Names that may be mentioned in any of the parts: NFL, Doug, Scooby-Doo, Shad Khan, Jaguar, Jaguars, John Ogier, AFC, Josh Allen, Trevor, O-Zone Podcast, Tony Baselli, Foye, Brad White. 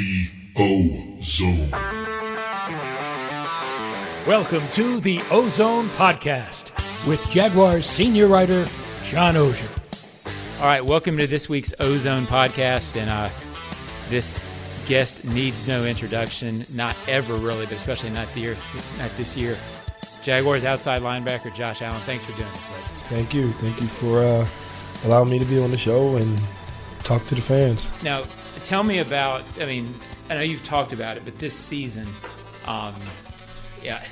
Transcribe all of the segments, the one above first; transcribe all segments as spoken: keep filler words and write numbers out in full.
The O-Zone. Welcome to the O-Zone Podcast with Jaguars senior writer John Ogier. All right, welcome to this week's O-Zone Podcast. And uh, this guest needs no introduction, not ever really, but especially not, the year, not this year. Jaguars outside linebacker Josh Allen, thanks for doing this. Thank you. Thank you for uh, allowing me to be on the show and talk to the fans. Now, tell me about, I mean, I know you've talked about it, but this season, um, yeah,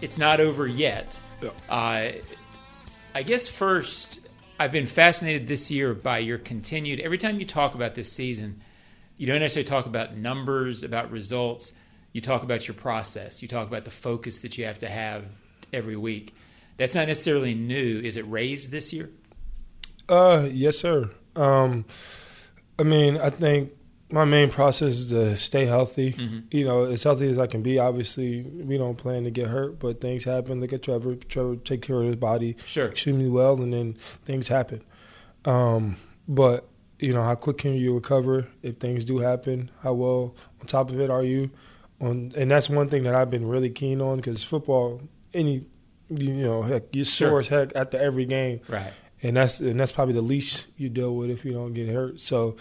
it's not over yet. Yeah. Uh, I guess first, I've been fascinated this year by your continued, every time you talk about this season, you don't necessarily talk about numbers, about results. You talk about your process. You talk about the focus that you have to have every week. That's not necessarily new. Is it raised this year? Uh, yes, sir. Um I mean, I think my main process is to stay healthy, mm-hmm. you know, as healthy as I can be. Obviously, we don't plan to get hurt, but things happen. Look at Trevor. Trevor take care of his body sure. extremely well, and then things happen. Um, but, you know, how quick can you recover if things do happen? How well on top of it are you? On, and that's one thing that I've been really keen on because football, any, you know, heck, you're sure. sore as heck after every game. Right. And that's and that's probably the least you deal with if you don't get hurt. So,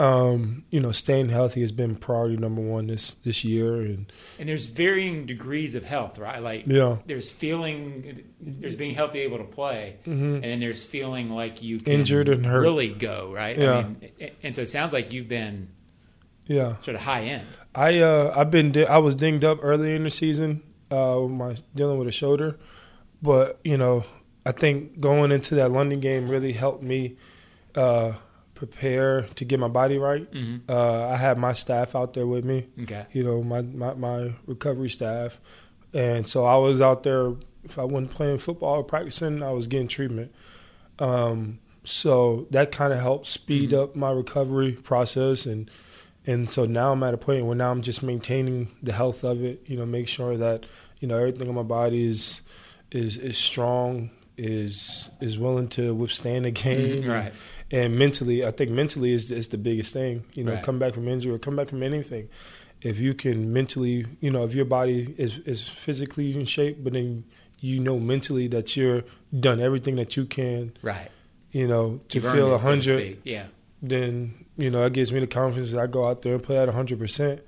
um, you know, staying healthy has been priority number one this, this year. And and there's varying degrees of health, right? Like yeah. there's feeling, there's being healthy, able to play, mm-hmm. and then there's feeling like you can injured and hurt. Really go, right? Yeah. I mean, and so it sounds like you've been yeah. sort of high end. I uh, I've been di- I was dinged up early in the season, uh, with my dealing with a shoulder, but you know. I think going into that London game really helped me uh, prepare to get my body right. Mm-hmm. Uh, I had my staff out there with me, okay. you know, my, my, my recovery staff. And so I was out there, if I wasn't playing football or practicing, I was getting treatment. Um, so that kind of helped speed mm-hmm. up my recovery process. And and so now I'm at a point where now I'm just maintaining the health of it, you know, make sure that, you know, everything in my body is is, is strong, is is willing to withstand a game. Right. And, and mentally, I think mentally is, is the biggest thing. You know, right. Come back from injury or come back from anything. If you can mentally, you know, if your body is, is physically in shape, but then you know mentally that you're done everything that you can. Right. You know, to You've feel one hundred, so to yeah. then, you know, it gives me the confidence that I go out there and play at one hundred percent.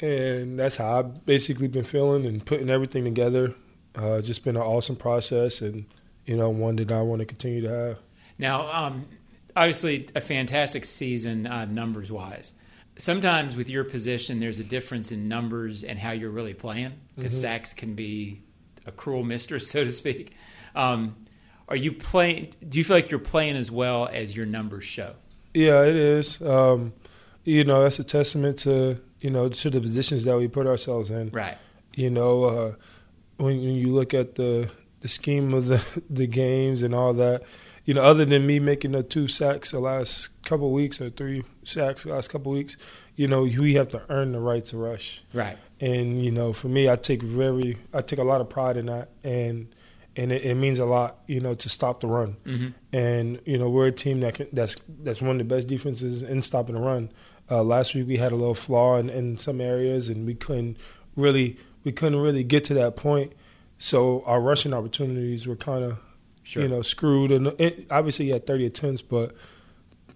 And that's how I've basically been feeling and putting everything together. Uh, just been an awesome process and, you know, one that I want to continue to have. Now, um, obviously a fantastic season uh, numbers-wise. Sometimes with your position there's a difference in numbers and how you're really playing because mm-hmm. sacks can be a cruel mistress, so to speak. Um, are you playing – do you feel like you're playing as well as your numbers show? Yeah, it is. Um, you know, that's a testament to, you know, to the positions that we put ourselves in. Right. You know, uh, when you look at the the scheme of the, the games and all that, you know, other than me making the two sacks the last couple of weeks or three sacks the last couple of weeks, you know, we have to earn the right to rush. Right. And, you know, for me, I take very – I take a lot of pride in that, and and it, it means a lot, you know, to stop the run. Mm-hmm. And, you know, we're a team that can, that's that's one of the best defenses in stopping the run. Uh, last week we had a little flaw in, in some areas, and we couldn't really – We couldn't really get to that point, so our rushing opportunities were kind of, sure. you know, screwed. And it, obviously, you had thirty attempts, but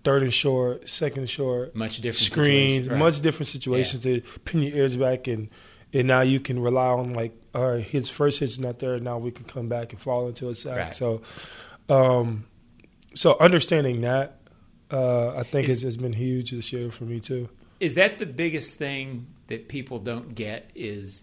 third and short, second and short, much different screens, right. much different situations yeah. to pin your ears back, and and now you can rely on like, all right, his first hit's not there, now we can come back and fall into a sack. Right. So, um, so understanding that, uh, I think it's, it's been huge this year for me too. Is that the biggest thing that people don't get is?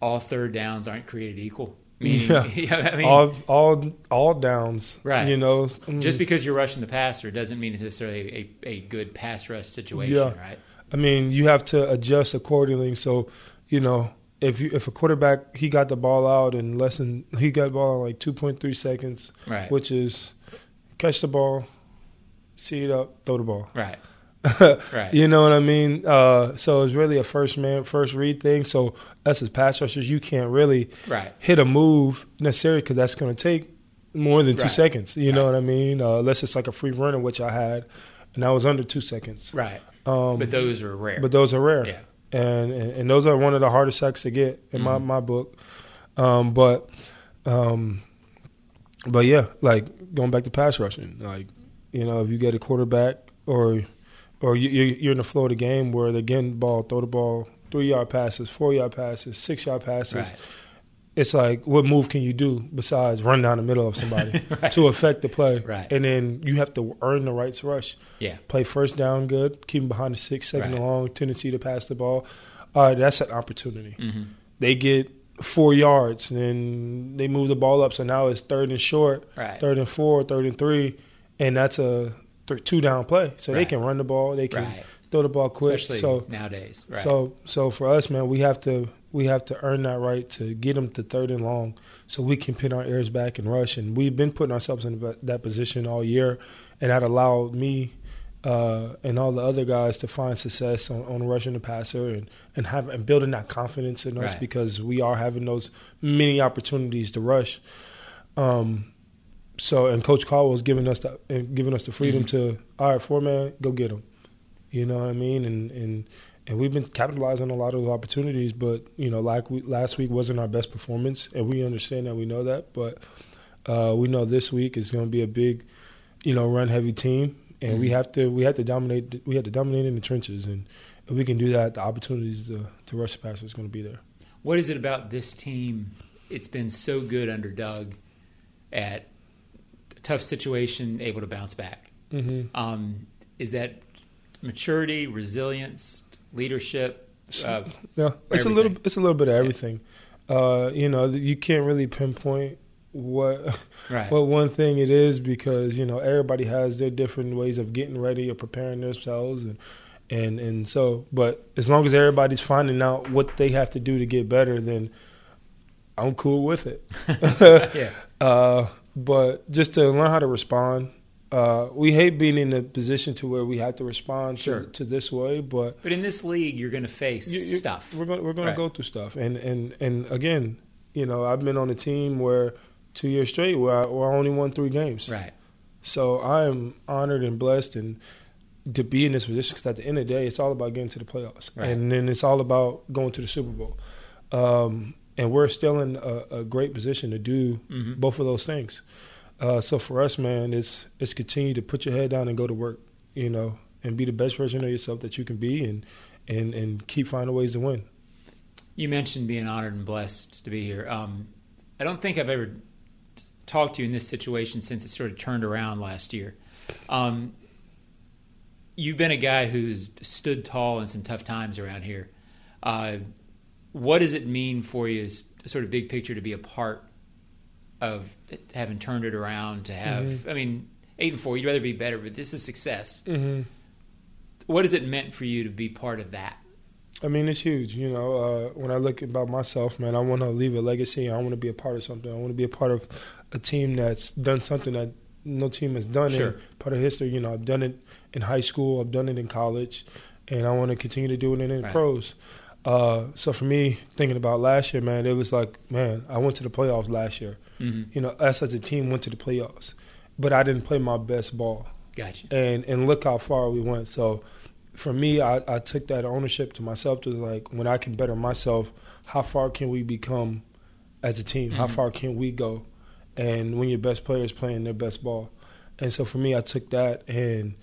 All third downs aren't created equal. Meaning, yeah. yeah I mean, all, all all downs. Right. You know, I mean, just because you're rushing the passer doesn't mean it's necessarily a, a good pass rush situation, yeah. right? I mean, you have to adjust accordingly. So, you know, if you, if a quarterback he got the ball out in less than he got the ball in like two point three seconds, right. which is catch the ball, see it up, throw the ball. Right. right. You know what I mean? Uh, so it's really a first man, first read thing. So us as pass rushers, you can't really right. hit a move necessarily because that's going to take more than two right. seconds. You right. know what I mean? Uh, unless it's like a free runner, which I had, and I was under two seconds. Right. Um, but those are rare. But those are rare. Yeah. And, and, and those are one of the hardest sacks to get in mm-hmm. my, my book. Um, but, um, but yeah, like going back to pass rushing, like, you know, if you get a quarterback or or you, you're in the flow of the game where they're getting the ball, throw the ball, three-yard passes, four-yard passes, six-yard passes, right. It's like what move can you do besides run down the middle of somebody right. to affect the play? Right. And then you have to earn the right to rush. Yeah. Play first down good, keep them behind the six, second right. long, tendency to pass the ball. Uh, that's an opportunity. Mm-hmm. They get four yards, and then they move the ball up, so now it's third and short, right. third and four, third and three, and that's a th- two-down play. So right. they can run the ball. They can right. throw the ball quick. Especially so, nowadays. Right. So, so for us, man, we have to – we have to earn that right to get them to third and long so we can pin our ears back and rush. And we've been putting ourselves in that position all year, and that allowed me uh, and all the other guys to find success on, on rushing the passer and, and, have, and building that confidence in us right. because we are having those many opportunities to rush. Um, so, and Coach Caldwell's giving us the, giving us the freedom mm-hmm. to, all right, four man, go get them. You know what I mean? And, and, And we've been capitalizing on a lot of opportunities, but, you know, like we, last week wasn't our best performance, and we understand that, we know that. But uh, we know this week is going to be a big, you know, run-heavy team, and mm-hmm. we have to we have to dominate we have to dominate in the trenches. And if we can do that, the opportunities to, to rush the passer is going to be there. What is it about this team? It's been so good under Doug at a tough situation, able to bounce back. Mm-hmm. Um, is that maturity, resilience? Leadership, uh, yeah, it's everything. a little, it's a little bit of everything. Yeah. Uh, you know, you can't really pinpoint what, right. what one thing it is because you know everybody has their different ways of getting ready or preparing themselves, and and and so. But as long as everybody's finding out what they have to do to get better, then I'm cool with it. yeah. Uh, but just to learn how to respond. Uh, we hate being in a position to where we have to respond sure. to, to this way, but but in this league, you're going to face you, you, stuff. We're going we're going right. to go through stuff, and and and again, you know, I've been on a team where two years straight where I, where I only won three games. Right. So I am honored and blessed and to be in this position because at the end of the day, it's all about getting to the playoffs, right. and then it's all about going to the Super Bowl. Um, and we're still in a, a great position to do mm-hmm. both of those things. Uh, so for us, man, it's it's continue to put your head down and go to work, you know, and be the best version of yourself that you can be, and and and keep finding ways to win. You mentioned being honored and blessed to be here. Um, I don't think I've ever talked to you in this situation since it sort of turned around last year. Um, you've been a guy who's stood tall in some tough times around here. Uh, what does it mean for you, sort of big picture, to be a part of having turned it around, to have, mm-hmm. I mean, eight and four, you'd rather be better, but this is success. Mm-hmm. What has it meant for you to be part of that? I mean, it's huge. You know, uh, when I look about myself, man, I want to leave a legacy. I want to be a part of something. I want to be a part of a team that's done something that no team has done. Sure. In part of history, you know, I've done it in high school. I've done it in college, and I want to continue to do it in the right. pros. Uh, so for me, thinking about last year, man, it was like, man, I went to the playoffs last year. Mm-hmm. You know, us as a team went to the playoffs, but I didn't play my best ball. Gotcha. And and look how far we went. So for me, I, I took that ownership to myself to like, when I can better myself, how far can we become as a team? Mm-hmm. How far can we go? And when your best player is playing their best ball. And so for me, I took that and,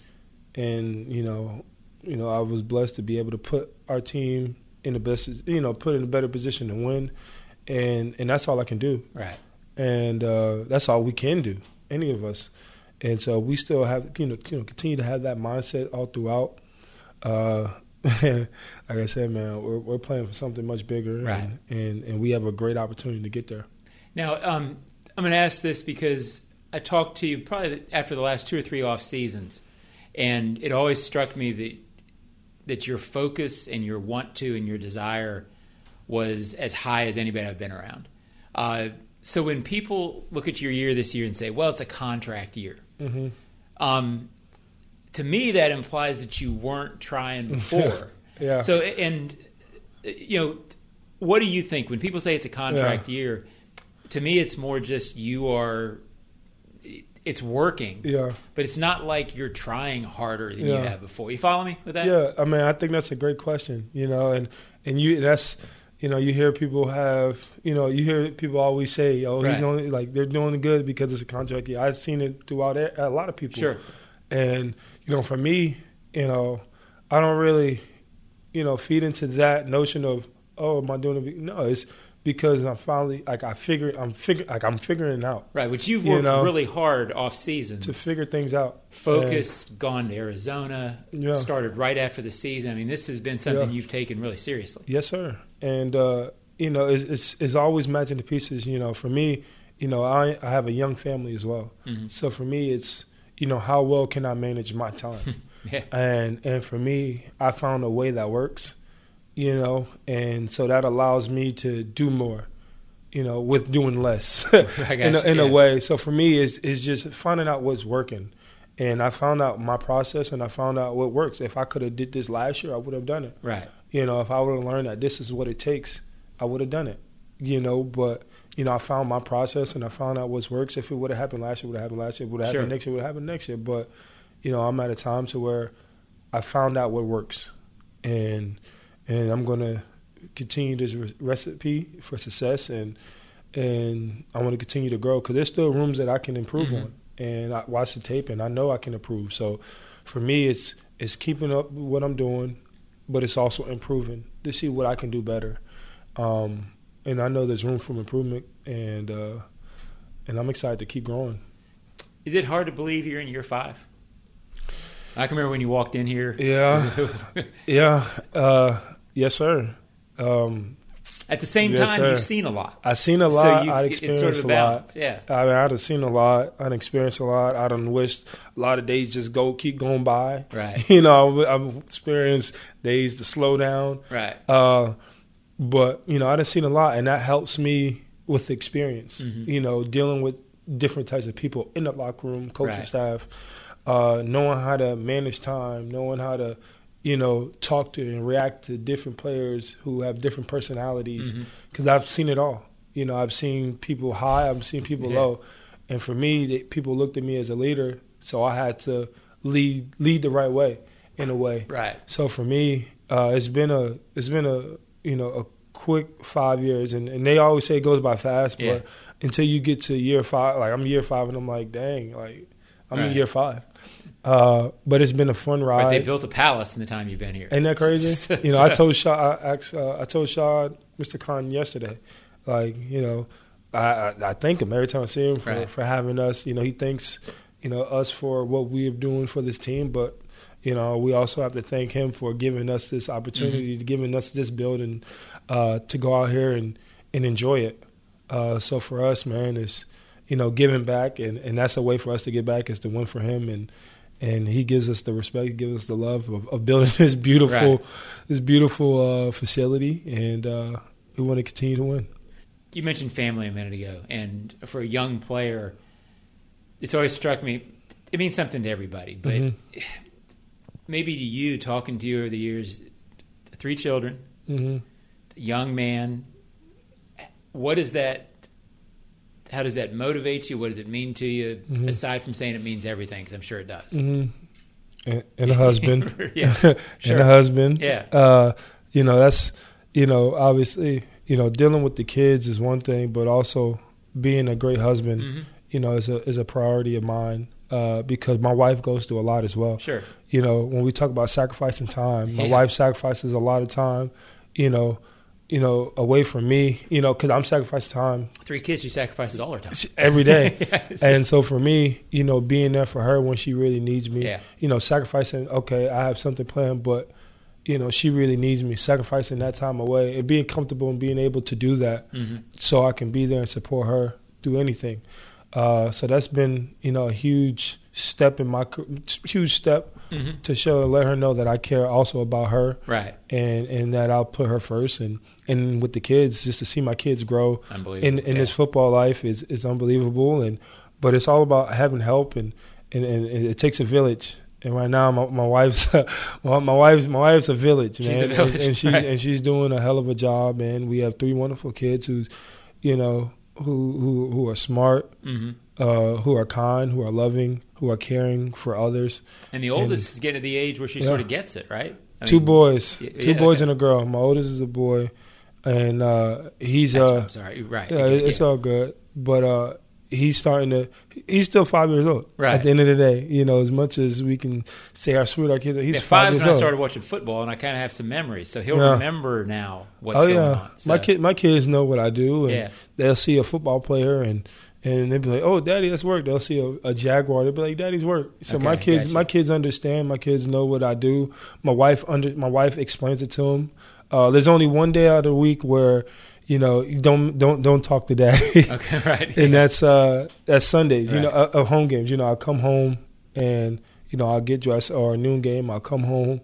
and you know, you know, I was blessed to be able to put our team in the best, you know, put in a better position to win. And, and that's all I can do. Right. And uh, that's all we can do, any of us. And so we still have, you know, you know continue to have that mindset all throughout. Uh, like I said, man, we're, we're playing for something much bigger, right. and, and, and we have a great opportunity to get there. Now, um, I'm going to ask this because I talked to you probably after the last two or three off seasons, and it always struck me that that your focus and your want to and your desire was as high as anybody I've been around. Uh, So when people look at your year this year and say, well, it's a contract year, mm-hmm. um, to me that implies that you weren't trying before. yeah. So, and, you know, what do you think? When people say it's a contract yeah. year, to me it's more just you are it's working. Yeah. But it's not like you're trying harder than yeah. you have before. You follow me with that? Yeah. I mean, I think that's a great question, you know, and, and you that's – You know, you hear people have, you know, you hear people always say, oh, right. he's only, like, they're doing good because it's a contract year. I've seen it throughout a lot of people. Sure. And, you know, for me, you know, I don't really, you know, feed into that notion of, oh, am I doing it? No, it's because I'm finally, like, I figure, I'm figuring, like, I'm figuring it out. Right, which you've worked you know, really hard off season to figure things out. Focused, and, gone to Arizona, yeah. started right after the season. I mean, this has been something yeah. you've taken really seriously. Yes, sir. And, uh, you know, it's, it's, it's always matching the pieces. You know, for me, you know, I, I have a young family as well. Mm-hmm. So for me, it's, you know, how well can I manage my time? yeah. And and for me, I found a way that works, you know, and so that allows me to do more, you know, with doing less in, a, in yeah. a way. So for me, it's, it's just finding out what's working. And I found out my process and I found out what works. If I could have did this last year, I would have done it. Right. You know, if I would have learned that this is what it takes, I would have done it, you know. But, you know, I found my process and I found out what works. If it would have happened last year, would have happened last year, would have sure. happened next year, would have happened next year. But, you know, I'm at a time to where I found out what works. And and I'm going to continue this re- recipe for success and and I want to continue to grow because there's still rooms that I can improve mm-hmm. on. And I watch the tape and I know I can improve. So for me, it's it's keeping up what I'm doing, but it's also improving to see what I can do better. Um, and I know there's room for improvement, and uh, and I'm excited to keep growing. Is it hard to believe you're in year five? I can remember when you walked in here. Yeah. yeah. Uh, yes, sir. Um, At the same yes, time, sir. You've seen a lot. I've seen a lot. So you, I've experienced sort of a lot. Yeah. I mean, I've seen a lot. I've experienced a lot. I done wished a lot of days just go keep going by. Right. You know, I've experienced days to slow down. Right. Uh, but, you know, I done seen a lot, and that helps me with the experience, mm-hmm. you know, dealing with different types of people in the locker room, coaching right. staff, uh, knowing how to manage time, knowing how to, you know, talk to and react to different players who have different personalities because mm-hmm. I've seen it all. You know, I've seen people high, I've seen people yeah. low. And for me, they, people looked at me as a leader, so I had to lead lead the right way in a way. Right. So for me, uh, it's been a it's been a, you know, a quick five years. And, and they always say it goes by fast, yeah. but until you get to year five, like I'm year five and I'm like, dang, like I'm right. in year five. Uh, but it's been a fun ride. Right, they built a palace in the time you've been here. Ain't that crazy? You know, I told Shad, I, asked, uh, I told Shad, Mister Khan yesterday, like, you know, I, I, I thank him every time I see him for, right. for having us. You know, he thanks, you know, us for what we're doing for this team. But, you know, we also have to thank him for giving us this opportunity, mm-hmm. giving us this building uh, to go out here and, and enjoy it. Uh, so for us, man, it's, you know, giving back. And, and that's a way for us to get back is to win for him and, And he gives us the respect, he gives us the love of, of building this beautiful, right. this beautiful uh, facility, and uh, we want to continue to win. You mentioned family a minute ago, and for a young player, it's always struck me. It means something to everybody, but mm-hmm. maybe to you, talking to you over the years, three children, mm-hmm. young man. What is that? How does that motivate you? What does it mean to you? Mm-hmm. Aside from saying it means everything, because I'm sure it does. Mm-hmm. And, and a husband. yeah, sure. And a husband. Yeah. Uh, you know, that's, you know, obviously, you know, dealing with the kids is one thing, but also being a great husband, mm-hmm. you know, is a is a priority of mine uh, because my wife goes through a lot as well. Sure. You know, when we talk about sacrificing time, my yeah. wife sacrifices a lot of time, you know, you know, away from me, you know, because I'm sacrificing time. Three kids, she sacrifices all her time. Every day. yes. And so for me, you know, being there for her when she really needs me, yeah. you know, sacrificing, okay, I have something planned, but, you know, she really needs me, sacrificing that time away and being comfortable and being able to do that mm-hmm. so I can be there and support her through anything. Uh, so that's been, you know, a huge step in my huge step mm-hmm. to show and let her know that I care also about her, right? And and that I'll put her first, and, and with the kids, just to see my kids grow in in yeah. this football life is is unbelievable. And but it's all about having help, and and, and it takes a village. And right now, my, my wife's my wife's my wife's a village, man, she's a village, and, and she's right. and she's doing a hell of a job. And we have three wonderful kids who, you know. Who, who who are smart, mm-hmm. uh, who are kind, who are loving, who are caring for others. And the oldest and, is getting to the age where she yeah. sort of gets it, right? I two mean, boys, yeah, two yeah, boys okay. and a girl. My oldest is a boy, and uh, he's. That's, uh, I'm sorry, right? Yeah, okay, it's yeah. all good, but uh, he's starting to. He's still five years old. Right. At the end of the day, you know, as much as we can say how sweet our kids are, he's yeah, five years old. Five's when I started watching football, and I kind of have some memories, so he'll yeah. remember now what's oh, yeah. going on. So. My kid, my kids know what I do, and yeah. they'll see a football player and. And they'd be like, "Oh, Daddy, that's work." They'll see a, a Jaguar. They'll be like, "Daddy's work." So okay, my kids, gotcha. my kids understand. My kids know what I do. My wife under, my wife explains it to them. Uh, there's only one day out of the week where, you know, don't don't don't talk to Daddy. Okay, right. And yeah. that's uh, that's Sundays. Right. You know, uh, uh, home games. You know, I'll come home and you know I'll get dressed or a noon game. I'll come home,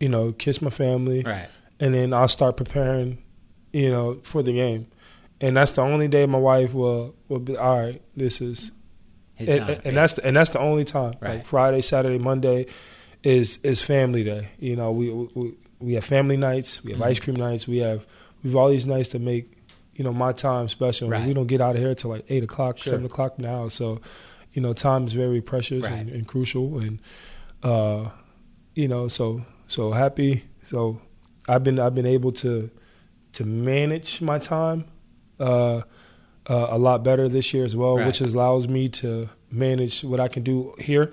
you know, kiss my family, right, and then I'll start preparing, you know, for the game. And that's the only day my wife will, will be, all right, this is his time. And, and right? that's the, and that's the only time. Right. Like Friday, Saturday, Monday is is family day. You know, we we, we have family nights, we have mm-hmm. ice cream nights, we have we've all these nights to make, you know, my time special. Right. We don't get out of here till like eight o'clock, sure. seven o'clock now. So, you know, time is very precious right. and, and crucial. And uh, you know, so so happy. So I've been I've been able to to manage my time. Uh, uh, a lot better this year as well, right. which allows me to manage what I can do here,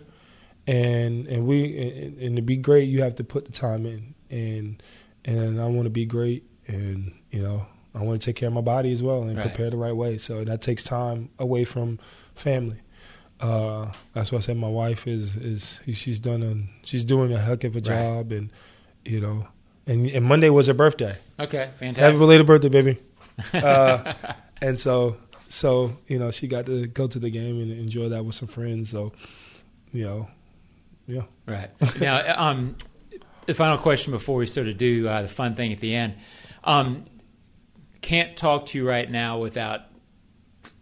and and we and, and to be great, you have to put the time in, and and I want to be great, and you know I want to take care of my body as well and right. prepare the right way. So that takes time away from family. Uh, that's why I said my wife is is she's done a, she's doing a heck of a job, right. and you know, and and Monday was her birthday. Okay, fantastic. Happy belated birthday, baby. uh, and so, so you know, she got to go to the game and enjoy that with some friends. So, you know, yeah. Right. Now, um, the final question before we sort of do uh, the fun thing at the end. Um, can't talk to you right now without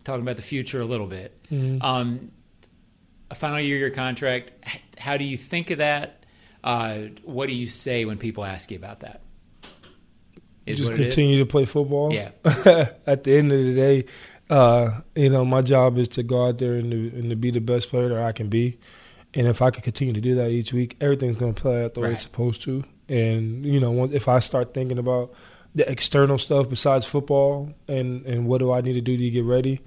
talking about the future a little bit. Mm-hmm. Um, a final year of your contract, how do you think of that? Uh, what do you say when people ask you about that? Just continue to play football. Yeah. At the end of the day, uh, you know, my job is to go out there and to, and to be the best player that I can be. And if I can continue to do that each week, everything's going to play out the right. way it's supposed to. And, you know, if I start thinking about the external stuff besides football and, and what do I need to do to get ready,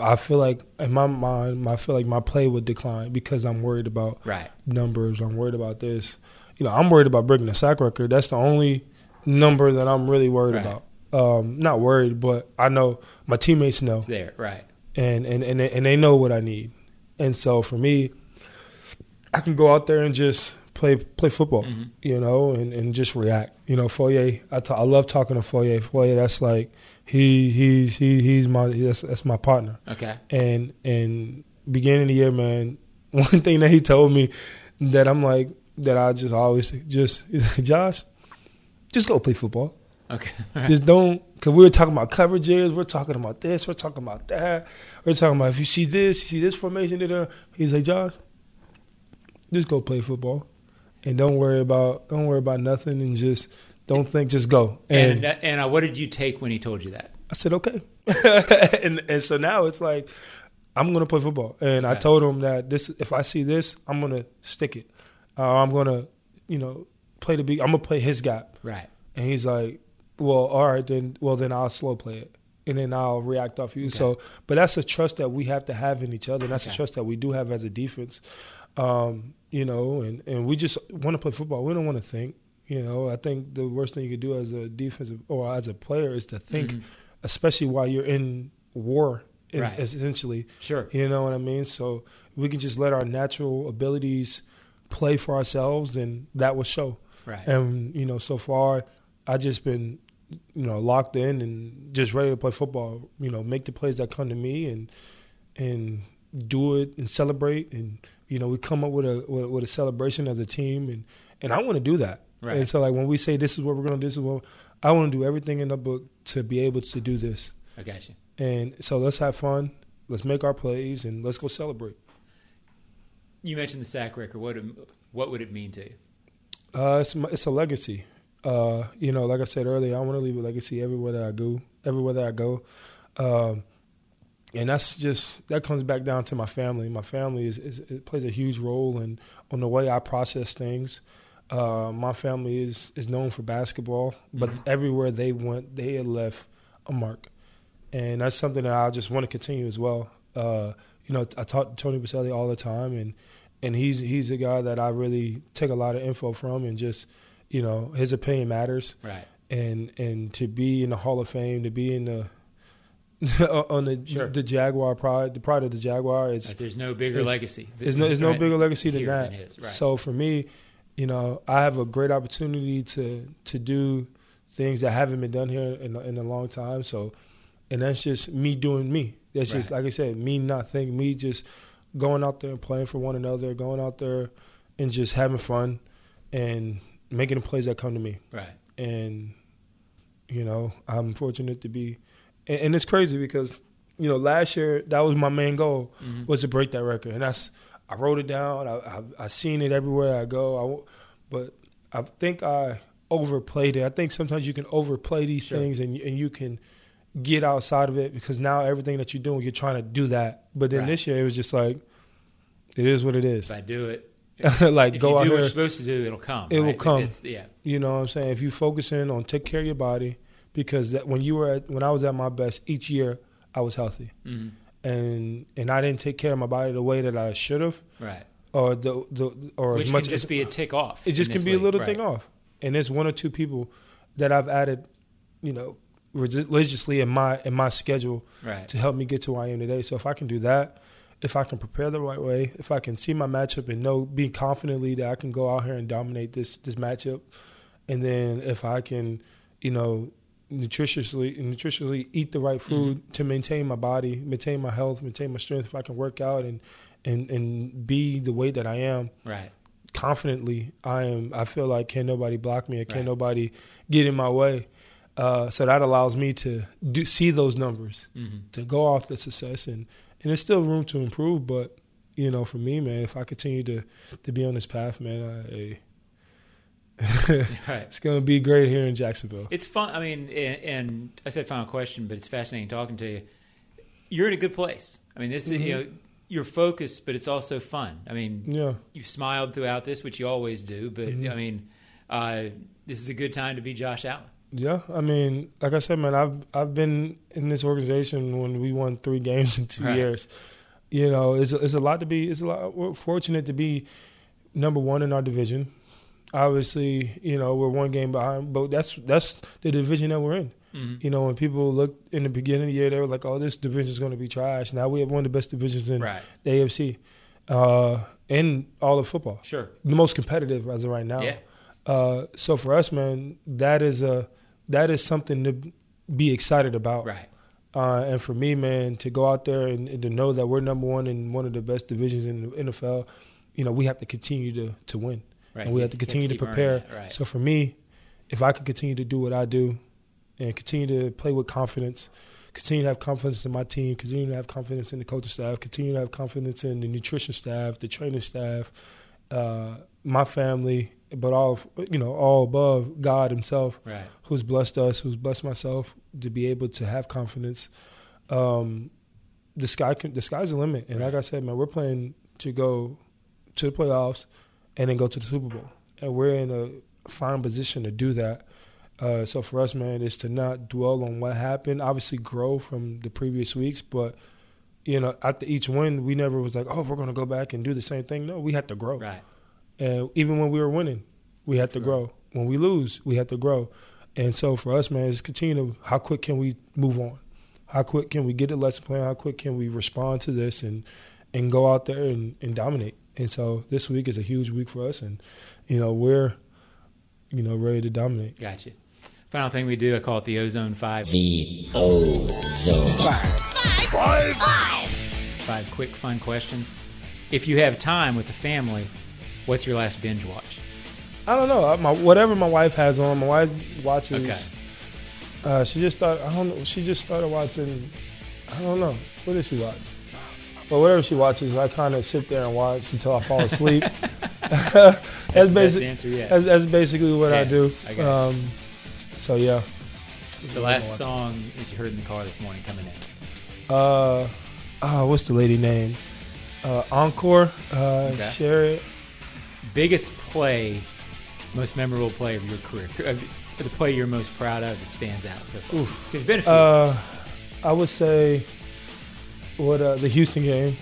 I feel like in my mind, I feel like my play would decline because I'm worried about right. numbers. I'm worried about this. You know, I'm worried about breaking the sack record. That's the only – number that I'm really worried right. about. Um, not worried, but I know my teammates know. It's there, right. And and, and, they, and they know what I need. And so for me, I can go out there and just play play football, mm-hmm. you know, and, and just react. You know, Foye, I, t- I love talking to Foye. Foye, that's like, he he's he, he's my that's, that's my partner. Okay. And, and beginning of the year, man, one thing that he told me that I'm like, that I just always just, he's like, Josh, just go play football. Okay. Just don't, because we were talking about coverages, we're talking about this, we're talking about that, we're talking about if you see this, you see this formation, da, da. He's like, Josh, just go play football, and don't worry about don't worry about nothing, and just don't think, just go. And and, and uh, what did you take when he told you that? I said okay, and and so now it's like I'm gonna play football, and okay. I told him that this if I see this, I'm gonna stick it. Uh, I'm gonna, you know. Play the big. I'm gonna play his gap. Right. And he's like, well, all right, then. Well, then I'll slow play it, and then I'll react off you. Okay. So, but that's a trust that we have to have in each other, and that's okay. a trust that we do have as a defense. Um, you know, and, and we just want to play football. We don't want to think. You know, I think the worst thing you could do as a defensive or as a player is to think, mm-hmm. especially while you're in war, right. essentially. Sure. You know what I mean? So we can just let our natural abilities play for ourselves, then that will show. Right. And, you know, so far I just been, you know, locked in and just ready to play football, you know, make the plays that come to me and and do it and celebrate. And, you know, we come up with a with a celebration as a team. And, and I want to do that. Right. And so, like, when we say this is what we're going to do, this is what I want to do everything in the book to be able to do this. I got you. And so let's have fun. Let's make our plays and let's go celebrate. You mentioned the sack record. What, what would it mean to you? Uh, it's it's a legacy, uh, you know. Like I said earlier, I want to leave a legacy everywhere that I go. Everywhere that I go, um, And that's just, that comes back down to my family. My family is, is it plays a huge role in on the way I process things. Uh, my family is, is known for basketball, but mm-hmm. everywhere they went, they had left a mark. And that's something that I just want to continue as well. Uh, you know, I talk to Tony Baselli all the time, and and he's he's a guy that I really take a lot of info from, and just, you know, his opinion matters. Right. And and to be in the Hall of Fame, to be in the on the sure. the Jaguar pride, the pride of the Jaguar. It's like there's no bigger it's, legacy. There's no, there's no bigger legacy than that. Than his, right. So for me, you know, I have a great opportunity to to do things that haven't been done here in in a long time. So, and that's just me doing me. That's right. Just like I said, me not thinking, me just going out there and playing for one another, going out there and just having fun and making the plays that come to me. Right. And you know, I'm fortunate to be. And it's crazy because, you know, last year that was my main goal mm-hmm. was to break that record, and that's I wrote it down. I I, I seen it everywhere I go. I, but I think I overplayed it. I think sometimes you can overplay these sure. things, and and you can get outside of it because now everything that you're doing, you're trying to do that. But then right. this year it was just like, it is what it is. If I do it, if, like if go you out do here, what you're supposed to do, it'll come. It right? will come. It's, yeah, you know what I'm saying. If you focus in on take care of your body. Because that when you were at, when I was at my best each year, I was healthy, mm-hmm. and and I didn't take care of my body the way that I should have, right? Or the the or which as much can just as, be a tick off. It just can be league. a little right. tick off, and there's one or two people that I've added, you know, religiously in my in my schedule right. to help me get to where I am today. So if I can do that, if I can prepare the right way, if I can see my matchup and know be confidently that I can go out here and dominate this this matchup, and then if I can, you know. Nutritiously, nutritiously eat the right food mm-hmm. to maintain my body, maintain my health, maintain my strength. If I can work out and, and, and be the way that I am, right? Confidently, I am. I feel like can't nobody block me, or can't right. nobody get in my way. Uh, so that allows me to do, see those numbers, mm-hmm. to go off the success, and and there's still room to improve. But you know, for me, man, if I continue to to be on this path, man, I. I it's going to be great here in Jacksonville. It's fun. I mean, and, and I said final question, but it's fascinating talking to you. You're in a good place. I mean, this mm-hmm. is, you know, you're focused, but it's also fun. I mean, yeah. you've smiled throughout this, which you always do. But mm-hmm. I mean, uh, this is a good time to be Josh Allen. Yeah, I mean, like I said, man, I've I've been in this organization when we won three games in two right. years. You know, it's it's a lot to be. It's a lot. We're fortunate to be number one in our division. Obviously, you know, we're one game behind, but that's that's the division that we're in. Mm-hmm. You know, when people looked in the beginning of the year, they were like, oh, this division is going to be trash. Now we have one of the best divisions in right. the A F C uh, and all of football. Sure. The most competitive as of right now. Yeah. Uh, so for us, man, that is a that is something to be excited about. Right. Uh, and for me, man, to go out there and, and to know that we're number one in one of the best divisions in the N F L, you know, we have to continue to, to win. Right. And we have to continue to, to prepare. Right. So for me, if I can continue to do what I do and continue to play with confidence, continue to have confidence in my team, continue to have confidence in the coaching staff, continue to have confidence in the nutrition staff, the training staff, uh, my family, but all you know, all above God Himself, right. who's blessed us, who's blessed myself to be able to have confidence. Um, the sky, can, the sky's the limit. And right. like I said, man, we're playing to go to the playoffs. And then go to the Super Bowl. And we're in a fine position to do that. Uh, so for us, man, is to not dwell on what happened. Obviously grow from the previous weeks. But, you know, after each win, we never was like, oh, we're going to go back and do the same thing. No, we had to grow. Right. And even when we were winning, we had to grow. When we lose, we had to grow. And so for us, man, is continue to how quick can we move on? How quick can we get a lesson plan? How quick can we respond to this and, and go out there and, and dominate? And so this week is a huge week for us, and, you know, we're, you know, ready to dominate. Gotcha. Final thing we do, I call it the O-Zone five. The O-Zone five. Five. Five. Five. Five quick, fun questions. If you have time with the family, what's your last binge watch? I don't know. My, whatever my wife has on, my wife watches. Okay. Uh, she just started, I don't know, she just started watching, I don't know. What did she watch? But whatever she watches, I kind of sit there and watch until I fall asleep. that's, that's, basic, answer, yeah. that's, that's basically what yeah, I do. I um, so, yeah. The last song that you heard in the car this morning coming in? Uh, oh, what's the lady name? Uh, Encore. Uh, okay. Share it. Biggest play, most memorable play of your career, the play you're most proud of that stands out so far. Oof. There's been a few. Uh, I would say what uh, the Houston game.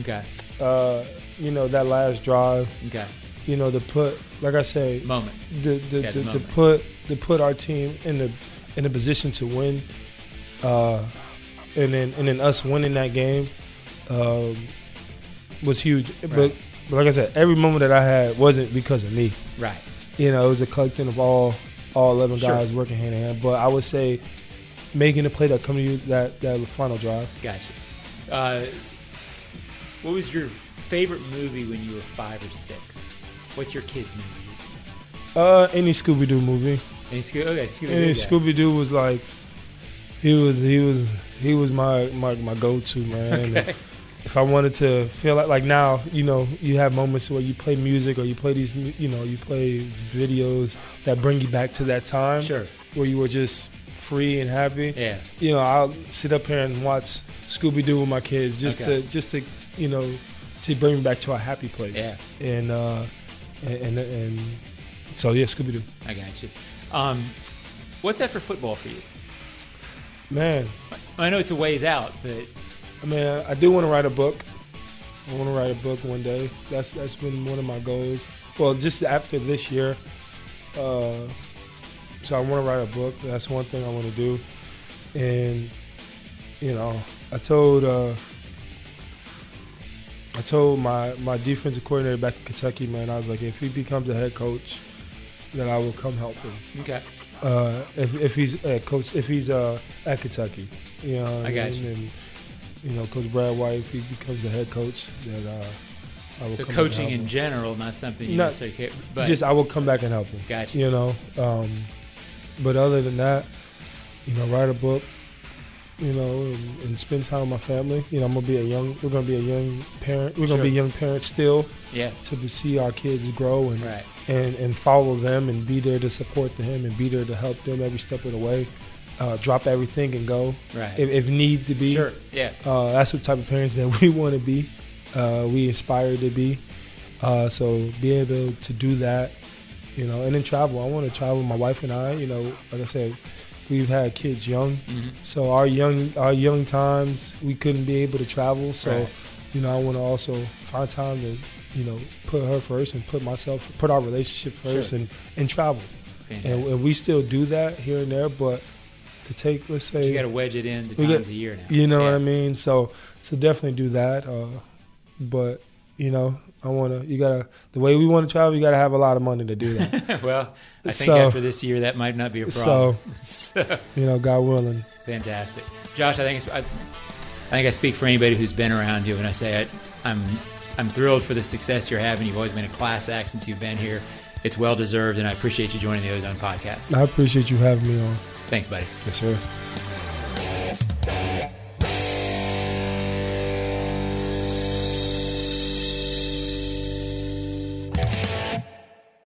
Okay. Uh, you know, that last drive. Okay. You know, to put, like I say, moment. The, the, yeah, the, the moment. to put to put our team in the in a position to win, uh, and then and then us winning that game um, was huge. Right. But, but like I said, every moment that I had wasn't because of me. Right. You know, it was a collection of all all eleven sure. guys working hand in hand. But I would say making the play that come to you that that final drive. Gotcha. Uh, what was your favorite movie when you were five or six? What's your kids' movie? Uh, any Scooby-Doo movie. Any Scooby-Doo? Okay, Scooby-Doo. Any yeah. Scooby-Doo was like, he was he was he was my my, my go-to, man. Okay. If I wanted to feel like like now, you know, you have moments where you play music or you play these, you know, you play videos that bring you back to that time, sure, where you were just free and happy. Yeah. You know, I'll sit up here and watch Scooby-Doo with my kids just okay. to just to you know to bring me back to a happy place. Yeah. And. Uh, And, and and so yeah, Scooby Doo. I got you. Um, what's after football for you, man? I know it's a ways out, but I mean, I do want to write a book. I want to write a book one day. That's that's been one of my goals. Well, just after this year, uh, so I want to write a book. That's one thing I want to do. And you know, I told. Uh, I told my, my defensive coordinator back in Kentucky, man, I was like, if he becomes a head coach, then I will come help him. Okay. Uh, if if he's a coach, if he's uh, at Kentucky, you know. I got and, you. And, you know, Coach Brad White, if he becomes a head coach, then uh, I will. So come coaching and help in him. General, not something you necessarily. But just I will come back and help him. Gotcha. You know, um, but other than that, you know, write a book. You know, and, and spend time with my family. You know, I'm gonna be a young. We're gonna be a young parent. We're sure. gonna be young parents still. Yeah. To see our kids grow and right. and and follow them and be there to support them and be there to help them every step of the way. Uh, drop everything and go. Right. If, if need to be. Sure. Yeah. Uh, that's the type of parents that we want to be. Uh, we aspire to be. Uh, so be able to do that. You know, and then travel. I want to travel. My wife and I. You know, like I said. We've had kids young, mm-hmm. so our young our young times we couldn't be able to travel. So, right. you know, I want to also find time to, you know, put her first and put myself, put our relationship first, sure. and, and travel. And, and we still do that here and there, but to take, let's say, but you got to wedge it in to times a year now. You know yeah. what I mean? So, so definitely do that. Uh, but you know, I want to. You gotta the way we want to travel. You gotta have a lot of money to do that. Well, I think so, after this year, that might not be a problem. So, so, you know, God willing. Fantastic, Josh. I think it's, I, I think I speak for anybody who's been around you when I say it. I'm I'm thrilled for the success you're having. You've always been a class act since you've been here. It's well deserved, and I appreciate you joining the O-Zone Podcast. I appreciate you having me on. Thanks, buddy. Yes, sir.